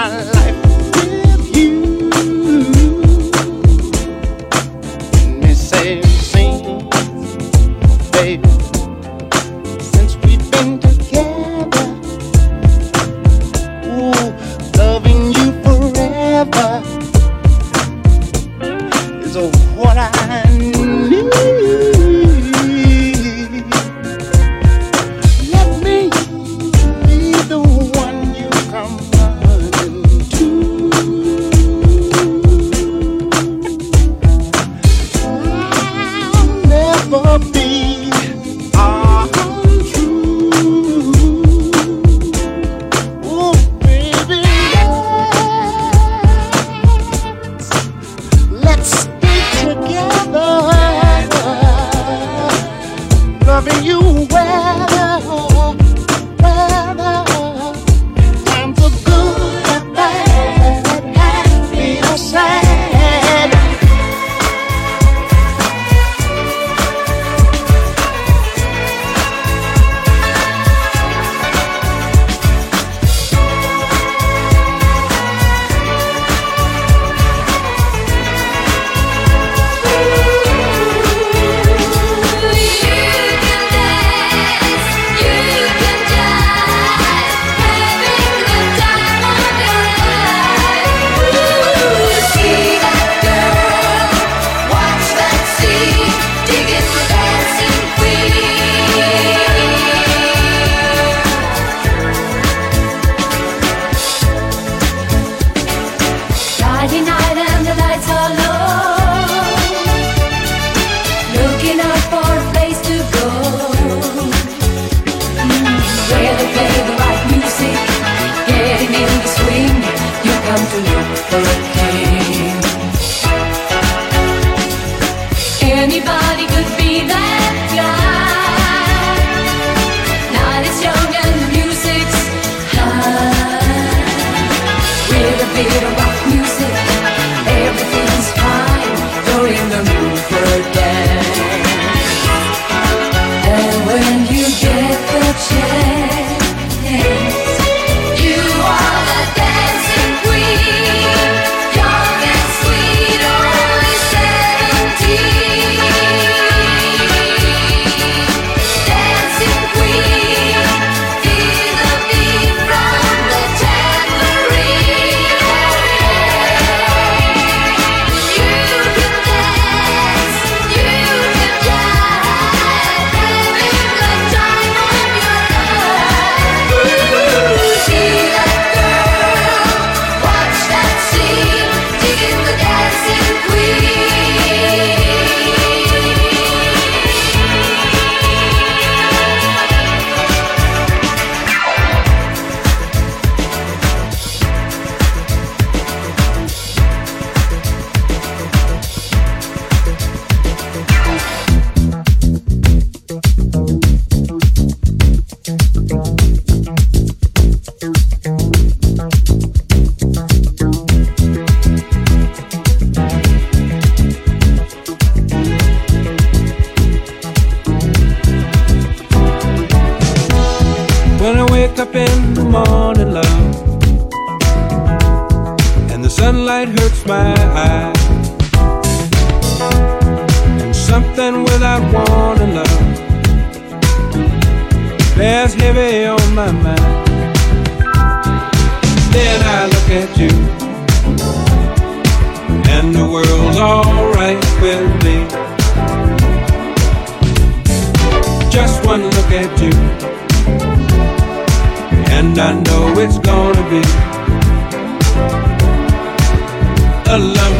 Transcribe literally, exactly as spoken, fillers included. my life with you. Let me say, sing, baby, since we've been together, ooh, loving you forever is what I need. Loving you well, well. Times are good and bad, happy or sad. Friday night and the lights are low, looking out for a place to go, mm, where they play the right music, getting in the swing. You come to look for a king. Anybody could be that guy. Night is young and the music's high, with a bit of rock music. Everything's fine, you're in the mood for a dance. And when you get the chance, you are the dancing queen, young and sweet, only seventeen. Dancing queen, feel the beat from the tambourine. When I wake up in the morning, love, and the sunlight hurts my eyes, and something without warning, love, bears heavy on my mind. Then I look at you, and the world's alright with me. Just one look at you, and I know it's gonna be a love